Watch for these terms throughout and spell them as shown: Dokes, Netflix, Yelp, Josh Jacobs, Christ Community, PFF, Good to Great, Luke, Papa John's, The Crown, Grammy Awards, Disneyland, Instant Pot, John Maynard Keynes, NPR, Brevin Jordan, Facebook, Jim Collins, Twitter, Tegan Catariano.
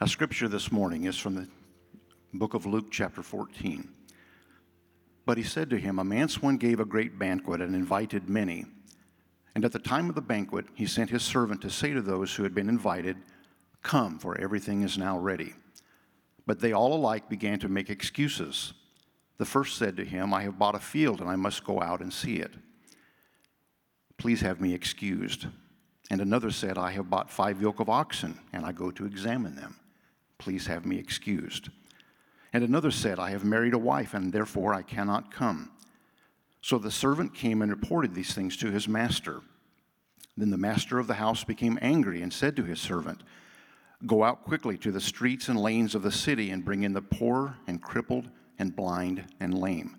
Our scripture this morning is from the book of Luke, chapter 14. But he said to him, a man's one gave a great banquet and invited many. And at the time of the banquet, he sent his servant to say to those who had been invited, come, for everything is now ready. But they all alike began to make excuses. The first said to him, I have bought a field and I must go out and see it. Please have me excused. And another said, I have bought 5 yoke of oxen and I go to examine them. Please have me excused. And another said, I have married a wife and therefore I cannot come. So the servant came and reported these things to his master. Then the master of the house became angry and said to his servant, go out quickly to the streets and lanes of the city and bring in the poor and crippled and blind and lame.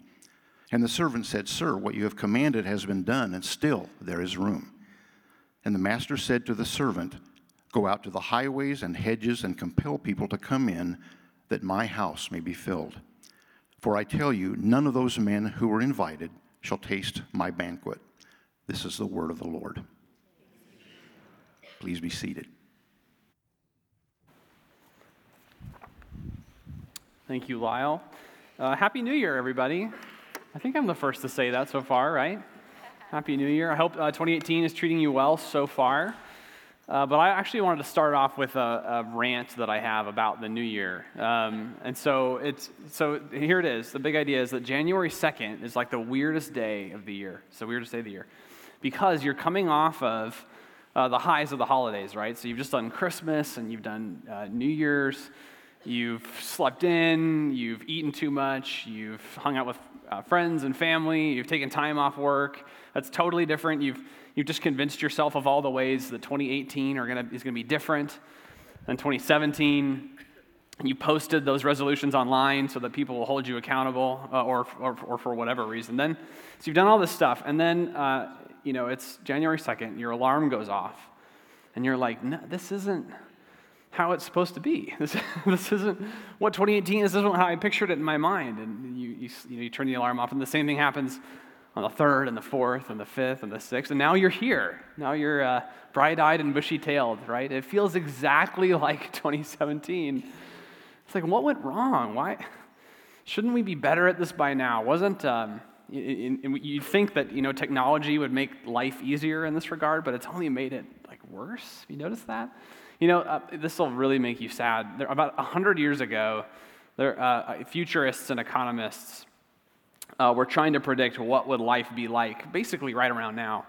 And the servant said, sir, what you have commanded has been done, and still there is room. And the master said to the servant, go out to the highways and hedges and compel people to come in, that my house may be filled. For I tell you, none of those men who were invited shall taste my banquet. This is the word of the Lord. Please be seated. Thank you, Lyle. Happy New Year, everybody. I think I'm the first to say that so far, right? Happy New Year. I hope 2018 is treating you well so far. But I actually wanted to start off with a rant that I have about the New Year. So here it is. The big idea is that January 2nd is like the weirdest day of the year. It's the weirdest day of the year because you're coming off of the highs of the holidays, right? So you've just done Christmas and you've done New Year's. You've slept in, you've eaten too much, you've hung out with friends and family, you've taken time off work. That's totally different. You've just convinced yourself of all the ways that 2018 is going to be different than 2017. You posted those resolutions online so that people will hold you accountable or for whatever reason. Then, so you've done all this stuff, and then it's January 2nd, your alarm goes off, and you're like, no, this isn't how it's supposed to be. This isn't what 2018 is. This isn't how I pictured it in my mind. And you turn the alarm off, and the same thing happens on the 3rd and the 4th and the 5th and the 6th. And now you're here. Now you're bright-eyed and bushy-tailed, right? It feels exactly like 2017. It's like, what went wrong? Why shouldn't we be better at this by now? You'd think that technology would make life easier in this regard, but it's only made it like worse. You notice that? This will really make you sad. About 100 years ago, futurists and economists were trying to predict what would life be like, basically right around now.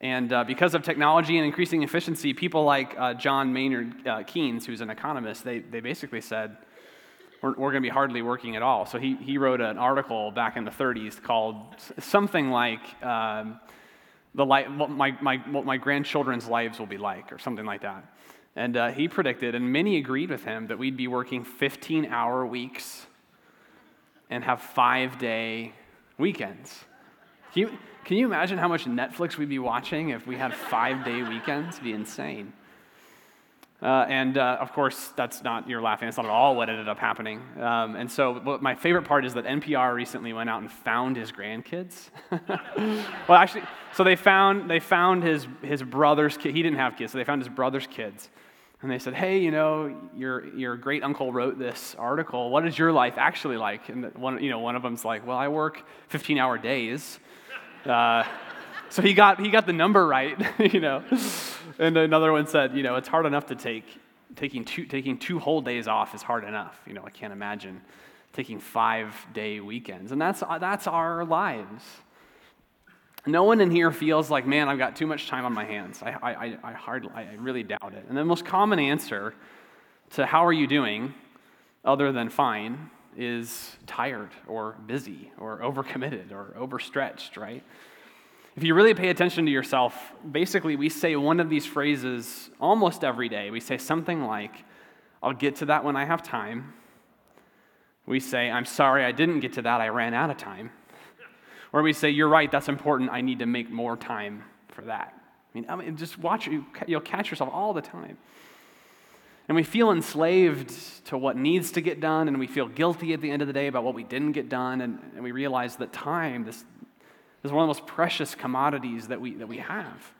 And because of technology and increasing efficiency, people like John Maynard Keynes, who's an economist, they basically said, we're going to be hardly working at all. So he wrote an article back in the 30s called something like... what my grandchildren's lives will be like, or something like that. And he predicted, and many agreed with him, that we'd be working 15-hour weeks and have 5-day weekends. Can you imagine how much Netflix we'd be watching if we had 5-day weekends? It'd be insane. Of course, that's not at all what ended up happening. My favorite part is that NPR recently went out and found his grandkids. Well, actually, so they found his brother's kid. He didn't have kids, so they found his brother's kids. And they said, hey, your great uncle wrote this article. What is your life actually like? And one of them's like, well, I work 15-hour days. So he got the number right, And another one said, it's hard enough to taking 2 whole days off is hard enough. I can't imagine taking 5-day weekends. And that's our lives. No one in here feels like, man, I've got too much time on my hands. I really doubt it. And the most common answer to how are you doing, other than fine, is tired or busy or overcommitted or overstretched, right? If you really pay attention to yourself, basically we say one of these phrases almost every day. We say something like, I'll get to that when I have time. We say, I'm sorry I didn't get to that, I ran out of time. Or we say, you're right, that's important, I need to make more time for that. I mean just watch, you'll catch yourself all the time. And we feel enslaved to what needs to get done, and we feel guilty at the end of the day about what we didn't get done, and we realize that time, this is one of the most precious commodities that we have.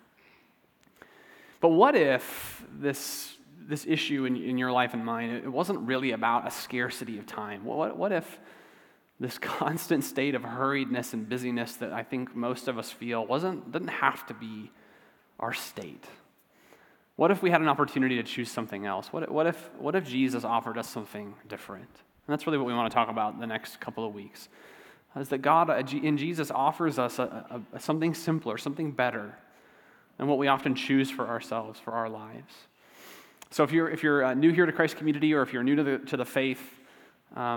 But what if this this issue in your life and mine, it wasn't really about a scarcity of time. What if this constant state of hurriedness and busyness that I think most of us feel didn't have to be our state? What if we had an opportunity to choose something else? What if Jesus offered us something different? And that's really what we want to talk about the next couple of weeks, is that God in Jesus offers us something simpler, something better than what we often choose for ourselves, for our lives. So if you're new here to Christ Community, or if you're new to the faith, I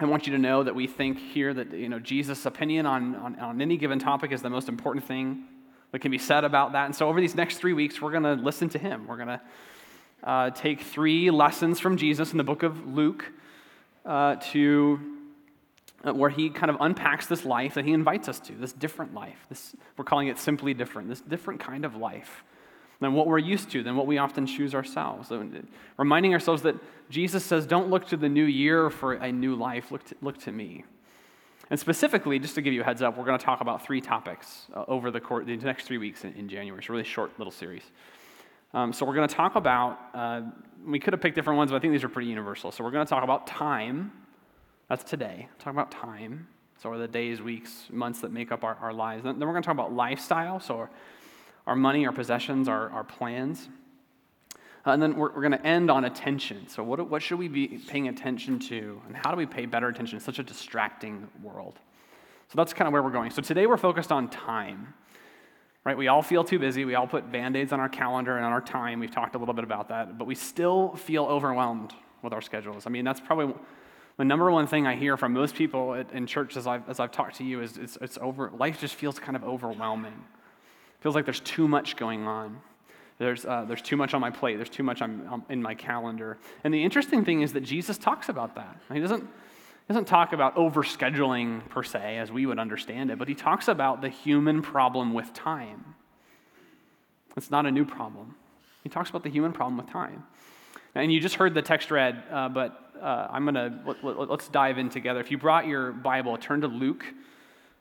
want you to know that we think here that, you know, Jesus' opinion on any given topic is the most important thing that can be said about that. And so over these next 3 weeks, we're going to listen to him. We're going to take three lessons from Jesus in the book of Luke where he kind of unpacks this life that he invites us to, this different life. We're calling it simply different, this different kind of life than what we're used to, than what we often choose ourselves. So reminding ourselves that Jesus says, don't look to the new year for a new life, look to me. And specifically, just to give you a heads up, we're going to talk about three topics over the next 3 weeks in January. It's a really short little series. So we're going to talk about, we could have picked different ones, but I think these are pretty universal. So we're going to talk about time. That's today. Talk about time. So are the days, weeks, months that make up our lives. Then we're going to talk about lifestyle. So our money, our possessions, our plans. And then we're going to end on attention. So what should we be paying attention to, and how do we pay better attention in such a distracting world? So that's kind of where we're going. So today we're focused on time, right? We all feel too busy. We all put Band-Aids on our calendar and on our time. We've talked a little bit about that, but we still feel overwhelmed with our schedules. I mean, that's probably the number one thing I hear from most people in church as I've talked to you is it's over. Life just feels kind of overwhelming. It feels like there's too much going on. There's too much on my plate. There's too much in my calendar. And the interesting thing is that Jesus talks about that. He doesn't talk about overscheduling per se, as we would understand it, but he talks about the human problem with time. It's not a new problem. He talks about the human problem with time. And you just heard the text read, but I'm gonna let's dive in together. If you brought your Bible, turn to Luke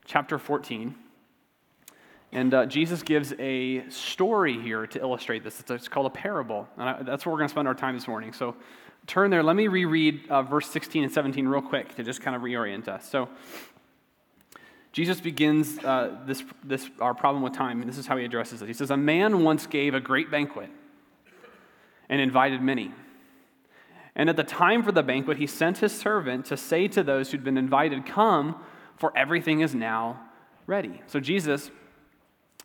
chapter 14. And Jesus gives a story here to illustrate this. It's called a parable, and that's where we're going to spend our time this morning. So turn there. Let me reread verse 16 and 17 real quick to just kind of reorient us. So Jesus begins this our problem with time, and this is how he addresses it. He says, "A man once gave a great banquet and invited many. And at the time for the banquet, he sent his servant to say to those who'd been invited, 'Come, for everything is now ready.'" So Jesus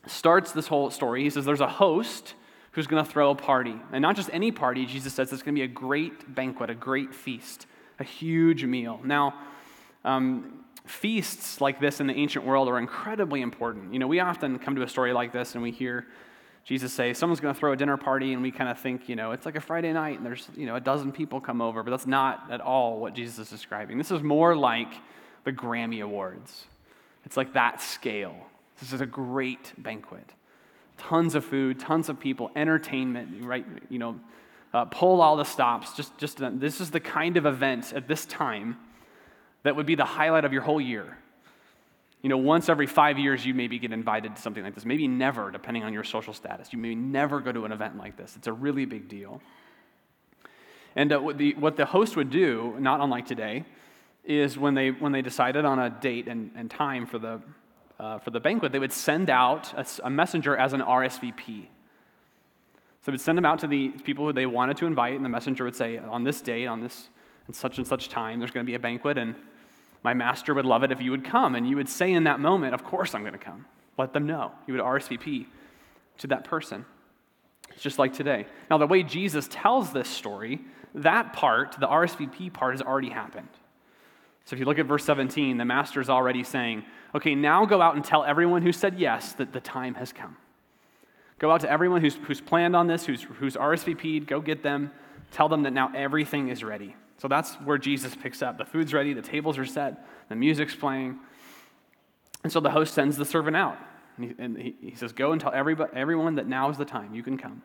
starts this whole story. He says there's a host who's going to throw a party. And not just any party. Jesus says it's going to be a great banquet, a great feast, a huge meal. Now, feasts like this in the ancient world are incredibly important. You know, we often come to a story like this and we hear Jesus say, someone's going to throw a dinner party, and we kind of think, you know, it's like a Friday night and there's, you know, a dozen people come over. But that's not at all what Jesus is describing. This is more like the Grammy Awards. It's like that scale. This is a great banquet. Tons of food, tons of people, entertainment, right? You know, pull all the stops. Just this is the kind of event at this time that would be the highlight of your whole year. You know, once every 5 years, you maybe get invited to something like this. Maybe never, depending on your social status. You may never go to an event like this. It's a really big deal. And what the host would do, not unlike today, is when they decided on a date and time for the banquet, they would send out a messenger as an RSVP. So they would send them out to the people who they wanted to invite, and the messenger would say, on this date, on this and such time, there's going to be a banquet, and my master would love it if you would come. And you would say in that moment, of course I'm going to come. Let them know. You would RSVP to that person. It's just like today. Now, the way Jesus tells this story, that part, the RSVP part, has already happened. So if you look at verse 17, the master's already saying, okay, now go out and tell everyone who said yes that the time has come. Go out to everyone who's planned on this, who's RSVP'd, go get them, tell them that now everything is ready. So that's where Jesus picks up. The food's ready, the tables are set, the music's playing. And so the host sends the servant out. And he says, go and tell everyone that now is the time, you can come.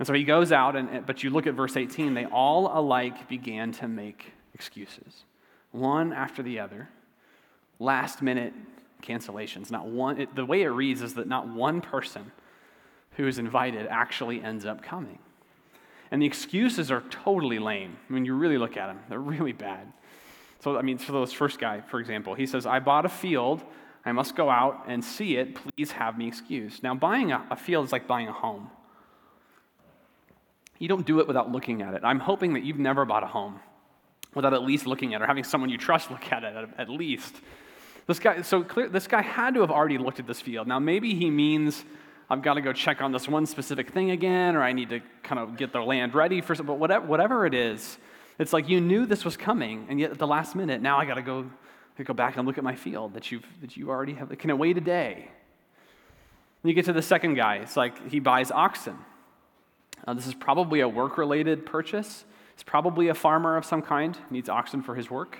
And so he goes out, but you look at verse 18, they all alike began to make excuses. One after the other, last-minute cancellations. Not one. The way it reads is that not one person who is invited actually ends up coming. And the excuses are totally lame. I mean, you really look at them. They're really bad. So, I mean, for this first guy, for example, he says, I bought a field. I must go out and see it. Please have me excused. Now, buying a field is like buying a home. You don't do it without looking at it. I'm hoping that you've never bought a home without at least looking at it or having someone you trust look at it at least. This guy had to have already looked at this field. Now, maybe he means I've got to go check on this one specific thing again, or I need to kind of get the land ready for something. But whatever it is, it's like you knew this was coming, and yet at the last minute, now I got to go back and look at my field that you already have. Can it wait a day? And you get to the second guy. It's like he buys oxen. This is probably a work-related purchase. He's probably a farmer of some kind, needs oxen for his work.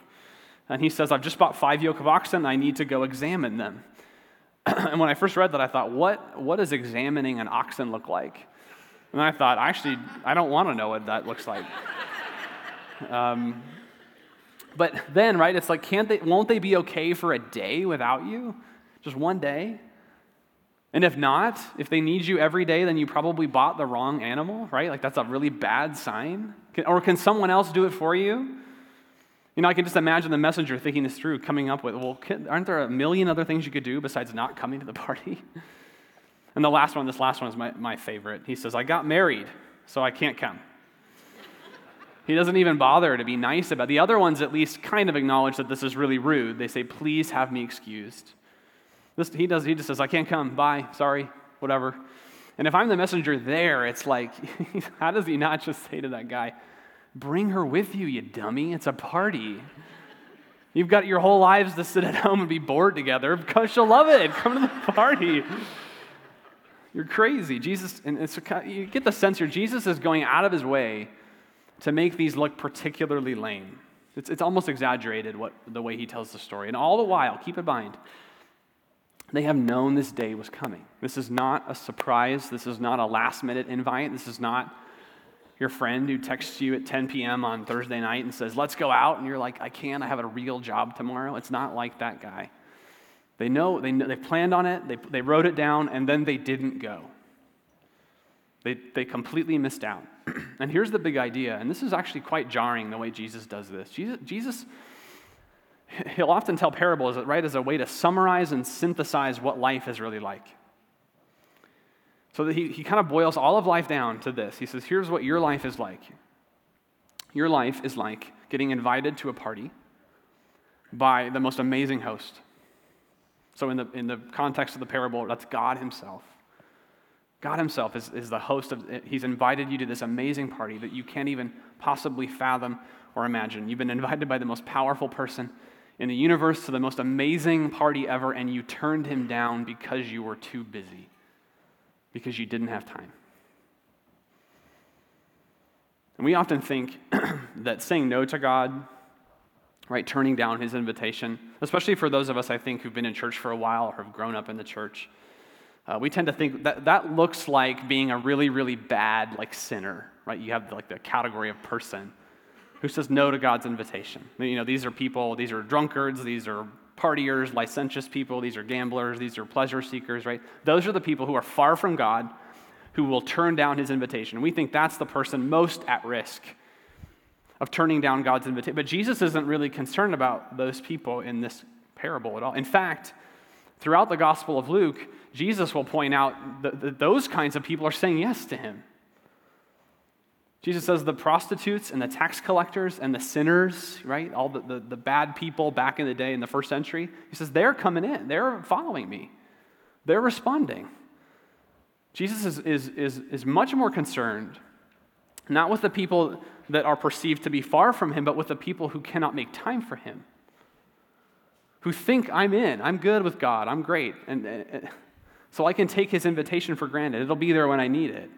And he says, I've just bought 5 yoke of oxen. I need to go examine them. And when I first read that, I thought, what does examining an oxen look like? And I thought, actually, I don't want to know what that looks like. But then, right, it's like, won't they be okay for a day without you? Just one day? And if not, if they need you every day, then you probably bought the wrong animal, right? Like, that's a really bad sign. Can someone else do it for you? You know, I can just imagine the messenger thinking this through, coming up with, well, aren't there a million other things you could do besides not coming to the party? And this last one is my favorite. He says, I got married, so I can't come. He doesn't even bother to be nice about it. The other ones at least kind of acknowledge that this is really rude. They say, please have me excused. He just says, I can't come, bye, sorry, whatever. And if I'm the messenger there, it's like, how does he not just say to that guy, bring her with you, you dummy. It's a party. You've got your whole lives to sit at home and be bored together because she'll love it. Come to the party. You're crazy. Jesus, and you get the sense here, Jesus is going out of his way to make these look particularly lame. It's almost exaggerated the way he tells the story. And all the while, keep in mind, they have known this day was coming. This is not a surprise. This is not a last-minute invite. This is not your friend who texts you at 10 p.m. on Thursday night and says, let's go out, and you're like, I have a real job tomorrow. It's not like that guy. They know they planned on it, they wrote it down, and then they didn't go. They completely missed out. And here's the big idea, and this is actually quite jarring the way Jesus does this. Jesus, he'll often tell parables, right, as a way to summarize and synthesize what life is really like. So that he kind of boils all of life down to this. He says, here's what your life is like. Your life is like getting invited to a party by the most amazing host. So in the context of the parable, that's God himself. God himself is the host of it. He's invited you to this amazing party that you can't even possibly fathom or imagine. You've been invited by the most powerful person in the universe to the most amazing party ever, and you turned him down because you were too busy. Because you didn't have time. And we often think that saying no to God, right, turning down his invitation, especially for those of us, I think, who've been in church for a while or have grown up in the church, we tend to think that looks like being a really, really bad, like, sinner, right? You have, like, the category of person who says no to God's invitation. You know, these are people, these are drunkards, these are partiers, licentious people, these are gamblers, these are pleasure seekers, right? Those are the people who are far from God, who will turn down his invitation. We think that's the person most at risk of turning down God's invitation. But Jesus isn't really concerned about those people in this parable at all. In fact, throughout the Gospel of Luke, Jesus will point out that those kinds of people are saying yes to him. Jesus says the prostitutes and the tax collectors and the sinners, right, all the bad people back in the day in the first century, he says they're coming in, they're following me, they're responding. Jesus is much more concerned, not with the people that are perceived to be far from him, but with the people who cannot make time for him, who think I'm good with God, I'm great, and so I can take his invitation for granted, it'll be there when I need it.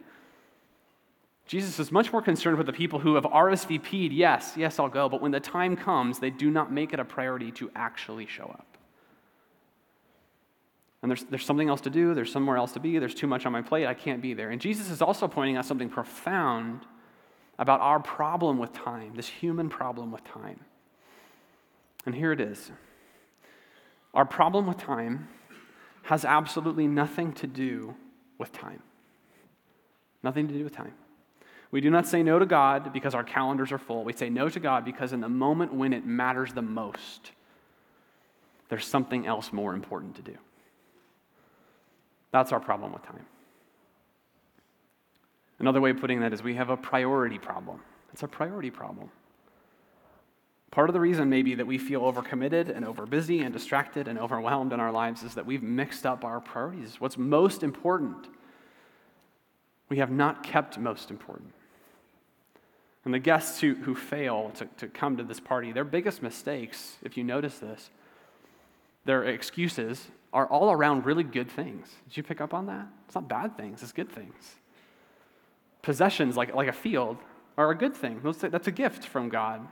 Jesus is much more concerned with the people who have RSVP'd, yes, I'll go, but when the time comes, they do not make it a priority to actually show up. And there's something else to do, there's somewhere else to be, there's too much on my plate, I can't be there. And Jesus is also pointing out something profound about our problem with time, this human problem with time. And here it is. Our problem with time has absolutely nothing to do with time. Nothing to do with time. We do not say no to God because our calendars are full. We say no to God because in the moment when it matters the most, there's something else more important to do. That's our problem with time. Another way of putting that is we have a priority problem. It's a priority problem. Part of the reason maybe that we feel overcommitted and overbusy and distracted and overwhelmed in our lives is that we've mixed up our priorities. What's most important, we have not kept most important. And the guests who fail to come to this party, their biggest mistakes, if you notice this, their excuses are all around really good things. Did you pick up on that? It's not bad things, it's good things. Possessions, like a field, are a good thing. That's a gift from God.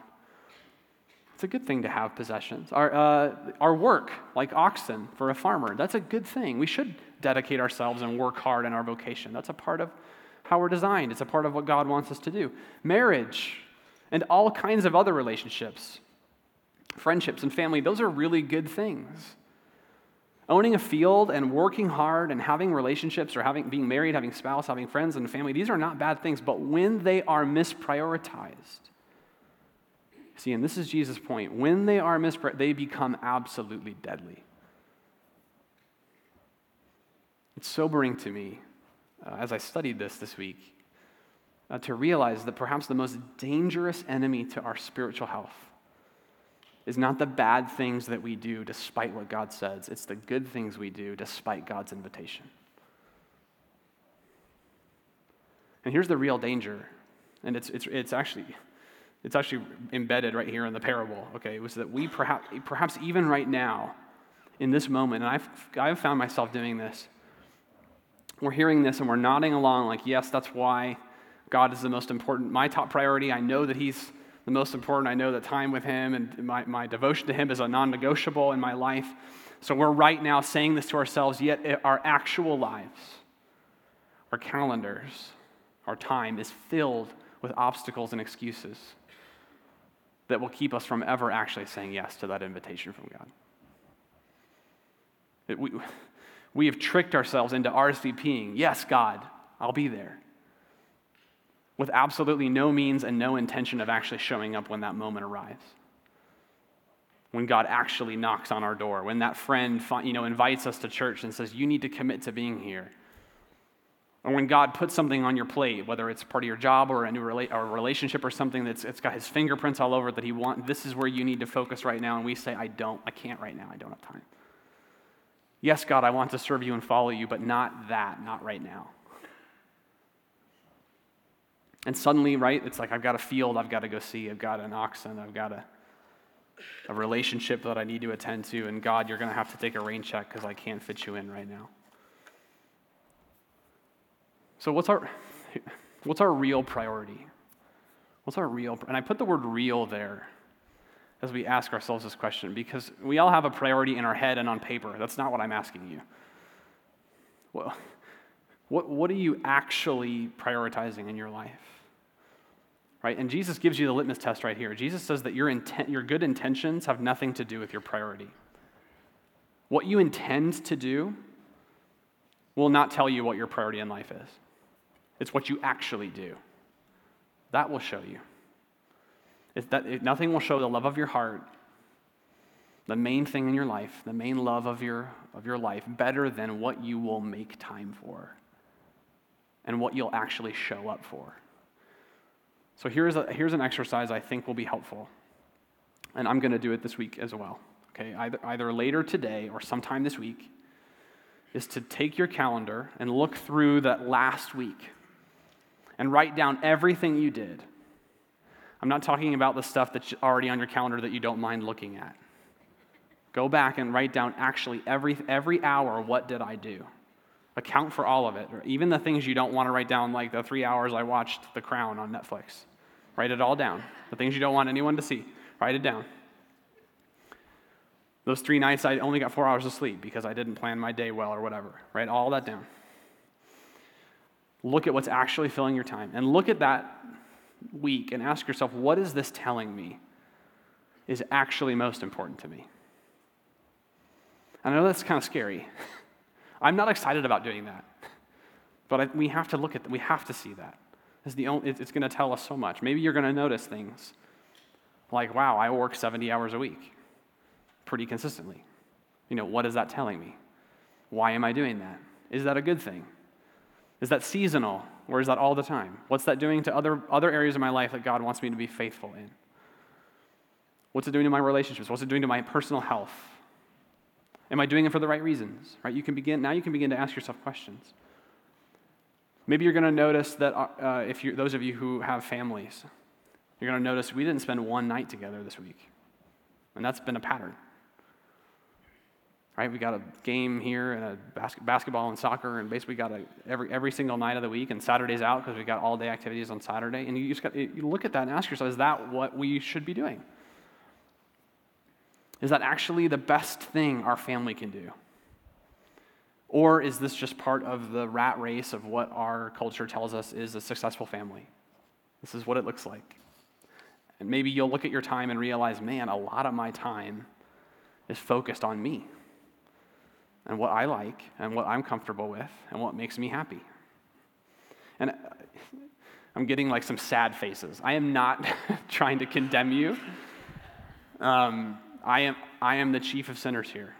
It's a good thing to have possessions. Our work, like oxen for a farmer, that's a good thing. We should dedicate ourselves and work hard in our vocation. That's a part of how we're designed. It's a part of what God wants us to do. Marriage and all kinds of other relationships, friendships and family, those are really good things. Owning a field and working hard and having relationships or being married, having spouse, having friends and family, these are not bad things, but when they are misprioritized, see, and this is Jesus' point, when they are misprioritized, they become absolutely deadly. It's sobering to me, as I studied this week, to realize that perhaps the most dangerous enemy to our spiritual health is not the bad things that we do despite what God says. It's the good things we do despite God's invitation. And here's the real danger, and it's actually embedded right here in the parable. Okay, it was that we perhaps even right now, in this moment, and I've found myself doing this. We're hearing this and we're nodding along, like, yes, that's why God is the most important. My top priority. I know that He's the most important. I know that time with Him and my devotion to Him is a non-negotiable in my life. So we're right now saying this to ourselves, yet our actual lives, our calendars, our time is filled with obstacles and excuses that will keep us from ever actually saying yes to that invitation from God. We have tricked ourselves into RSVPing, yes, God, I'll be there, with absolutely no means and no intention of actually showing up when that moment arrives, when God actually knocks on our door, when that friend invites us to church and says, you need to commit to being here, or when God puts something on your plate, whether it's part of your job or a new relationship or something that's it's got His fingerprints all over it that He wants, this is where you need to focus right now, and we say, I can't right now, I don't have time. Yes, God, I want to serve You and follow You, but not right now. And suddenly, right, it's like I've got a field I've got to go see, I've got an oxen, I've got a relationship that I need to attend to, and God, You're going to have to take a rain check because I can't fit You in right now. So what's our real priority? And I put the word real there as we ask ourselves this question, because we all have a priority in our head and on paper. That's not what I'm asking you. Well, what are you actually prioritizing in your life? Right? And Jesus gives you the litmus test right here. Jesus says that your good intentions have nothing to do with your priority. What you intend to do will not tell you what your priority in life is. It's what you actually do. That will show you. Nothing will show the love of your heart, the main thing in your life, the main love of your life, better than what you will make time for and what you'll actually show up for. So here's an exercise I think will be helpful, and I'm going to do it this week as well. Okay, either later today or sometime this week, is to take your calendar and look through that last week and write down everything you did. I'm not talking about the stuff that's already on your calendar that you don't mind looking at. Go back and write down actually every hour, what did I do? Account for all of it, or even the things you don't want to write down, like the 3 hours I watched The Crown on Netflix. Write it all down. The things you don't want anyone to see, write it down. Those 3 nights I only got 4 hours of sleep because I didn't plan my day well or whatever. Write all that down. Look at what's actually filling your time, and look at that week and ask yourself, what is this telling me is actually most important to me? And I know that's kind of scary. I'm not excited about doing that, but we have to look at that. We have to see that. is the only, it's going to tell us so much. Maybe you're going to notice things like, wow, I work 70 hours a week pretty consistently. You know, what is that telling me? Why am I doing that? Is that a good thing? Is that seasonal, or is that all the time? What's that doing to other areas of my life that God wants me to be faithful in? What's it doing to my relationships? What's it doing to my personal health? Am I doing it for the right reasons? Right? You can begin to ask yourself questions. Maybe you're going to notice that those of you who have families, you're going to notice we didn't spend one night together this week, and that's been a pattern. Right? We got a game here and a basketball and soccer, and basically got every single night of the week, and Saturday's out because we got all day activities on Saturday. And you look at that and ask yourself, is that what we should be doing? Is that actually the best thing our family can do? Or is this just part of the rat race of what our culture tells us is a successful family? This is what it looks like. And maybe you'll look at your time and realize, man, a lot of my time is focused on me, and what I like, and what I'm comfortable with, and what makes me happy. And I'm getting like some sad faces. I am not trying to condemn you. I am the chief of sinners here.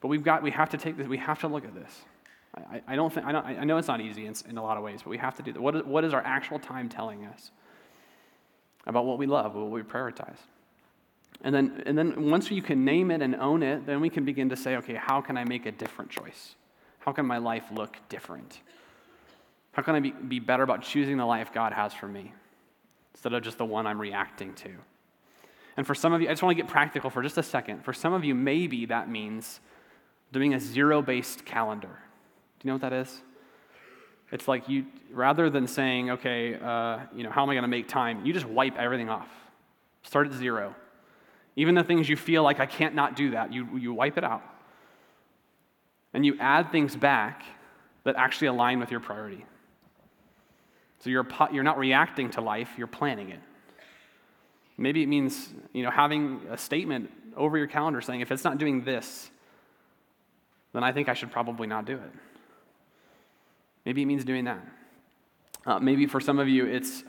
But we have to look at this. I know it's not easy in a lot of ways, but we have to do that. What is our actual time telling us about what we love, what we prioritize? And then once you can name it and own it, then we can begin to say, okay, how can I make a different choice? How can my life look different? How can I be better about choosing the life God has for me instead of just the one I'm reacting to? And for some of you, I just want to get practical for just a second. For some of you, maybe that means doing a zero-based calendar. Do you know what that is? It's like you, rather than saying, okay, how am I going to make time? You just wipe everything off. Start at zero. Even the things you feel like, I can't not do that, you wipe it out. And you add things back that actually align with your priority. So you're not reacting to life, you're planning it. Maybe it means, having a statement over your calendar saying, if it's not doing this, then I think I should probably not do it. Maybe it means doing that. Maybe for some of you, it's...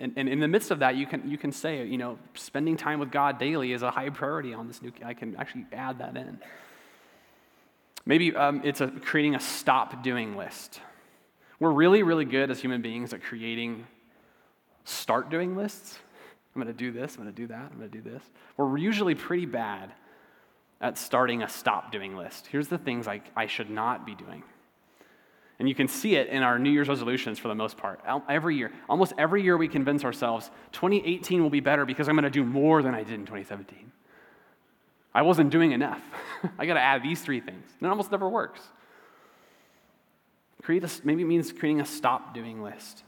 And in the midst of that, you can say, spending time with God daily is a high priority on this new. I can actually add that in. Maybe it's creating a stop doing list. We're really, really good as human beings at creating start doing lists. I'm going to do this, I'm going to do that, I'm going to do this. We're usually pretty bad at starting a stop doing list. Here's the things I should not be doing. And you can see it in our New Year's resolutions for the most part. Every year, almost every year we convince ourselves, 2018 will be better because I'm going to do more than I did in 2017. I wasn't doing enough. I got to add these three things. And it almost never works. Maybe it means creating a stop doing list.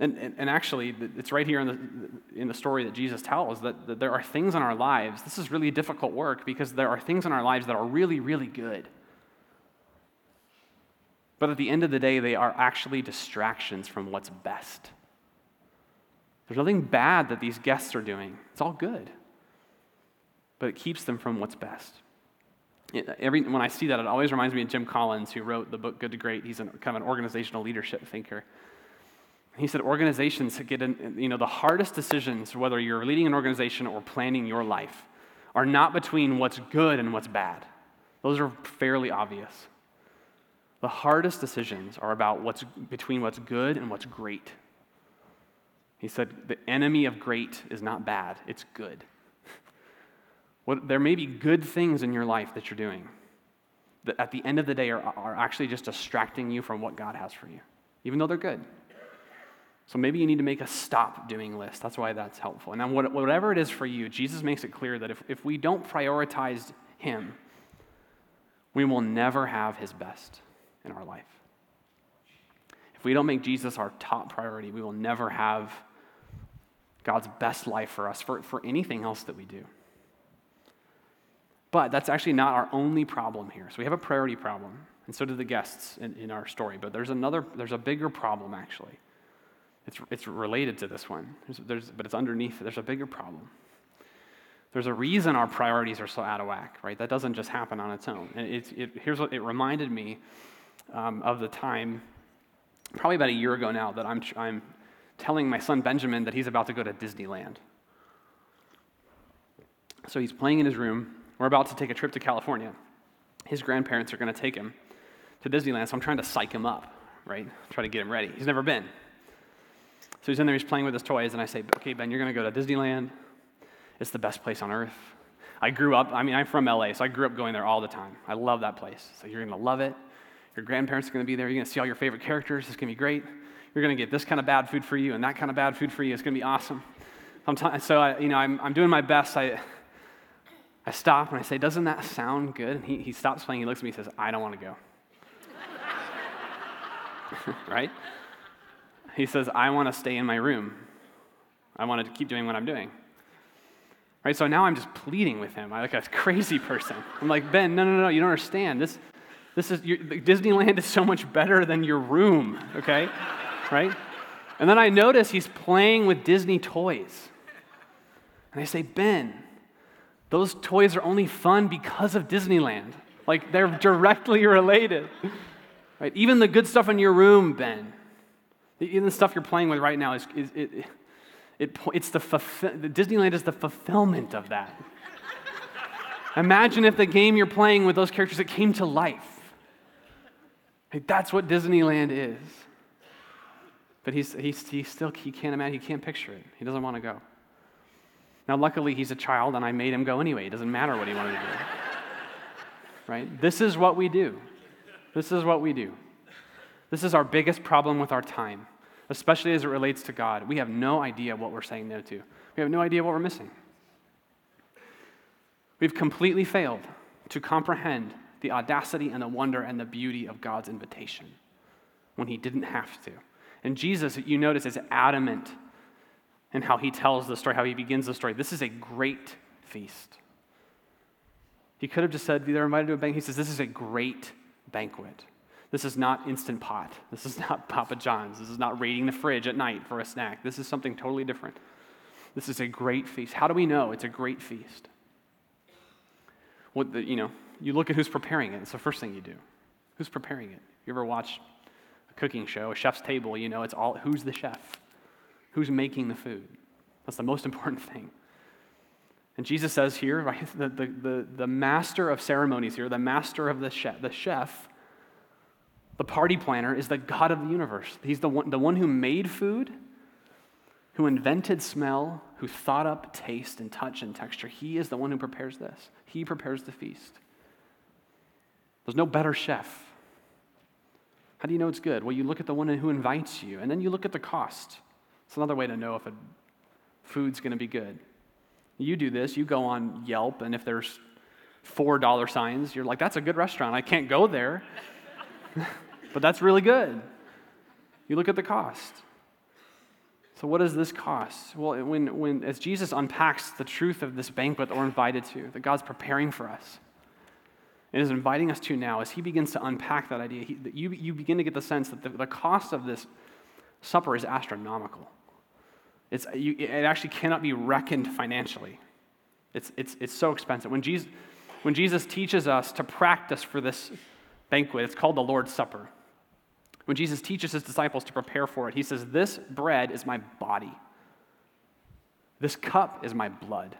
And actually, it's right here in the story that Jesus tells that there are things in our lives. This is really difficult work because there are things in our lives that are really, really good. But at the end of the day, they are actually distractions from what's best. There's nothing bad that these guests are doing. It's all good. But it keeps them from what's best. When I see that, it always reminds me of Jim Collins, who wrote the book Good to Great. He's kind of an organizational leadership thinker. He said organizations get the hardest decisions, whether you're leading an organization or planning your life, are not between what's good and what's bad. Those are fairly obvious. The hardest decisions are about what's between what's good and what's great. He said, the enemy of great is not bad, it's good. There may be good things in your life that you're doing that at the end of the day are actually just distracting you from what God has for you, even though they're good. So maybe you need to make a stop doing list. That's why that's helpful. And then whatever it is for you, Jesus makes it clear that if we don't prioritize him, we will never have his best in our life. If we don't make Jesus our top priority, we will never have God's best life for us, for anything else that we do. But that's actually not our only problem here. So we have a priority problem, and so do the guests in our story. But there's a bigger problem, actually. It's related to this one, but it's underneath. There's a bigger problem. There's a reason our priorities are so out of whack, right? That doesn't just happen on its own. And here's what it reminded me of the time probably about a year ago now that I'm telling my son Benjamin that he's about to go to Disneyland. So he's playing in his room. We're about to take a trip to California. His grandparents are going to take him to Disneyland, so I'm trying to psych him up, right? Try to get him ready. He's never been. So he's in there, he's playing with his toys, and I say, okay, Ben, you're going to go to Disneyland. It's the best place on earth. I'm from LA, so I grew up going there all the time. I love that place. So you're going to love it. Your grandparents are going to be there. You're going to see all your favorite characters. It's going to be great. You're going to get this kind of bad food for you and that kind of bad food for you. It's going to be awesome. I'm doing my best. I stop and I say, doesn't that sound good? And he stops playing. He looks at me and says, I don't want to go. Right? He says, I want to stay in my room. I want to keep doing what I'm doing. Right? So now I'm just pleading with him. I'm like a crazy person. I'm like, Ben, no, you don't understand. Disneyland is so much better than your room, okay? Right? And then I notice he's playing with Disney toys. And I say, Ben, those toys are only fun because of Disneyland. Like, they're directly related. Right? Even the good stuff in your room, Ben, even the stuff you're playing with right now, Disneyland is the fulfillment of that. Imagine if the game you're playing with those characters, it came to life. Like, that's what Disneyland is. But he can't imagine, he can't picture it. He doesn't want to go. Now, luckily, he's a child, and I made him go anyway. It doesn't matter what he wanted to do. Right? This is what we do. This is what we do. This is our biggest problem with our time, especially as it relates to God. We have no idea what we're saying no to. We have no idea what we're missing. We've completely failed to comprehend the audacity and the wonder and the beauty of God's invitation when he didn't have to. And Jesus, you notice, is adamant in how he tells the story, how he begins the story. This is a great feast. He could have just said, they're invited to a banquet. He says, this is a great banquet. This is not Instant Pot. This is not Papa John's. This is not raiding the fridge at night for a snack. This is something totally different. This is a great feast. How do we know it's a great feast? You look at who's preparing it. It's the first thing you do. Who's preparing it? You ever watch a cooking show, a chef's table, you know, it's all, who's the chef? Who's making the food? That's the most important thing. And Jesus says here, right, the master of ceremonies here, the master of the chef, the party planner is the God of the universe. He's the one who made food, who invented smell, who thought up taste and touch and texture. He is the one who prepares this. He prepares the feast. There's no better chef. How do you know it's good? Well, you look at the one who invites you, and then you look at the cost. It's another way to know if a food's going to be good. You do this, you go on Yelp, and if there's $4 signs, you're like, that's a good restaurant. I can't go there, but that's really good. You look at the cost. So what does this cost? Well, when as Jesus unpacks the truth of this banquet that we're invited to, that God's preparing for us, and is inviting us to now, as he begins to unpack that idea, you begin to get the sense that the cost of this supper is astronomical. It actually cannot be reckoned financially. It's so expensive. When Jesus teaches us to practice for this banquet, it's called the Lord's Supper. When Jesus teaches his disciples to prepare for it, he says, this bread is my body. This cup is my blood.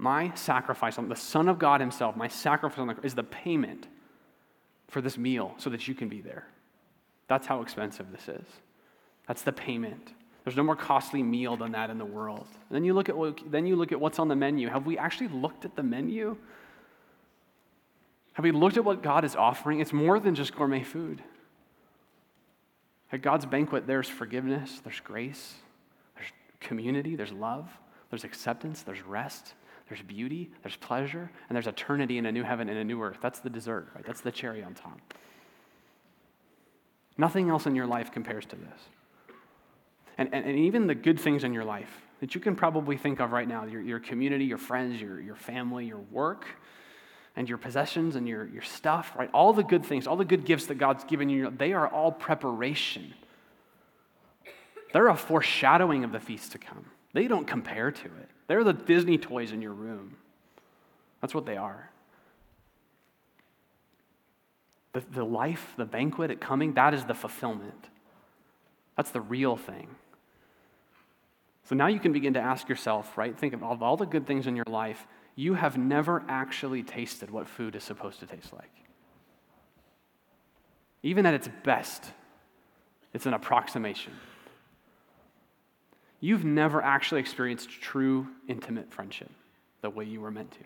My sacrifice on the Son of God himself, my sacrifice on the cross is the payment for this meal so that you can be there. That's how expensive this is. That's the payment. There's no more costly meal than that in the world. And then you look at what's on the menu. Have we actually looked at the menu? Have we looked at what God is offering? It's more than just gourmet food. At God's banquet, there's forgiveness, there's grace, there's community, there's love, there's acceptance, there's rest, there's beauty, there's pleasure, and there's eternity in a new heaven and a new earth. That's the dessert, right? That's the cherry on top. Nothing else in your life compares to this. And even the good things in your life that you can probably think of right now, your community, your friends, your family, your work, and your possessions and your stuff, right? All the good things, all the good gifts that God's given you, they are all preparation. They're a foreshadowing of the feast to come. They don't compare to it. They're the Disney toys in your room. That's what they are. The life, the banquet at coming, that is the fulfillment. That's the real thing. So now you can begin to ask yourself, right? Think of all the good things in your life. You have never actually tasted what food is supposed to taste like. Even at its best, it's an approximation. You've never actually experienced true intimate friendship the way you were meant to.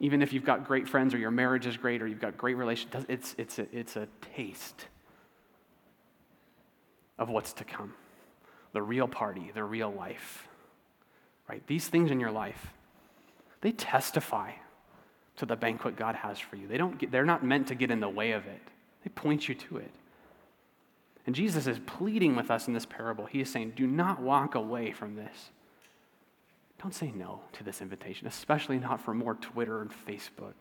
Even if you've got great friends or your marriage is great or you've got great relationships, it's a taste of what's to come. The real party, the real life, right? These things in your life, they testify to the banquet God has for you. They're not meant to get in the way of it. They point you to it. And Jesus is pleading with us in this parable. He is saying, do not walk away from this. Don't say no to this invitation, especially not for more Twitter and Facebook.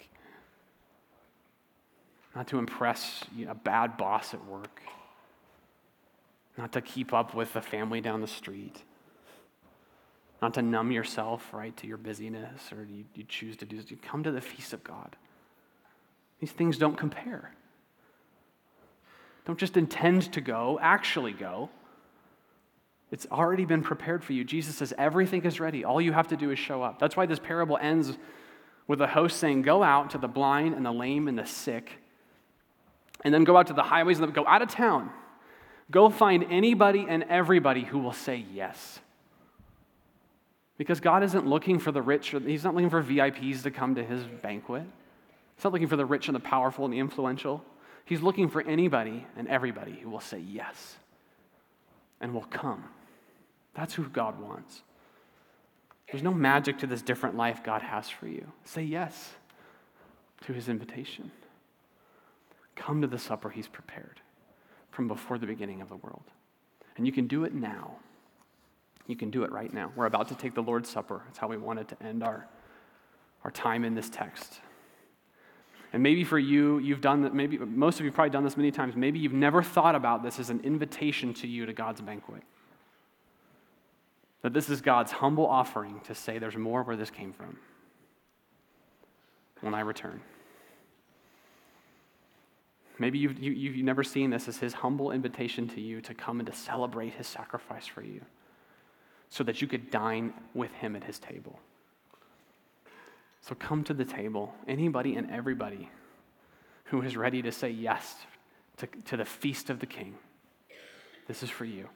Not to impress a bad boss at work. Not to keep up with the family down the street. Not to numb yourself, right, to your busyness, or you choose to do this. You come to the feast of God. These things don't compare. Don't just intend to go, actually go. It's already been prepared for you. Jesus says everything is ready. All you have to do is show up. That's why this parable ends with the host saying, go out to the blind and the lame and the sick, and then go out to the highways and go out of town. Go find anybody and everybody who will say yes. Because God isn't looking for the rich. He's not looking for VIPs to come to his banquet. He's not looking for the rich and the powerful and the influential. He's looking for anybody and everybody who will say yes and will come. That's who God wants. There's no magic to this different life God has for you. Say yes to his invitation. Come to the supper he's prepared from before the beginning of the world. And you can do it now. You can do it right now. We're about to take the Lord's Supper. That's how we wanted to end our time in this text. And maybe for you, you've done that. Maybe most of you have probably done this many times. Maybe you've never thought about this as an invitation to you to God's banquet. That this is God's humble offering to say there's more where this came from when I return. Maybe you've never seen this as his humble invitation to you to come and to celebrate his sacrifice for you so that you could dine with him at his table. So come to the table, anybody and everybody who is ready to say yes to the feast of the King. This is for you.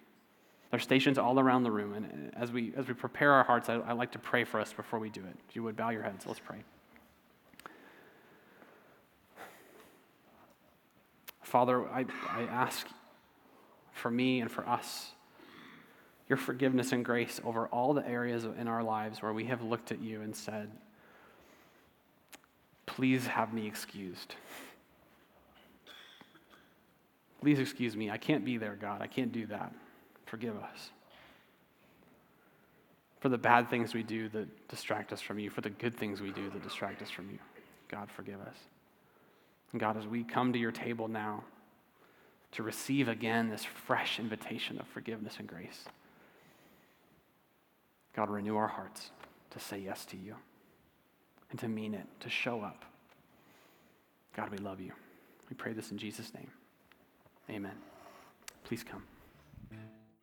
There are stations all around the room, and as we prepare our hearts, I'd like to pray for us before we do it. If you would bow your heads, let's pray. Father, I ask for me and for us your forgiveness and grace over all the areas in our lives where we have looked at you and said, please have me excused. Please excuse me. I can't be there, God. I can't do that. Forgive us. For the bad things we do that distract us from you, for the good things we do that distract us from you. God, forgive us. God, as we come to your table now to receive again this fresh invitation of forgiveness and grace, God, renew our hearts to say yes to you and to mean it, to show up. God, we love you. We pray this in Jesus' name. Amen. Please come.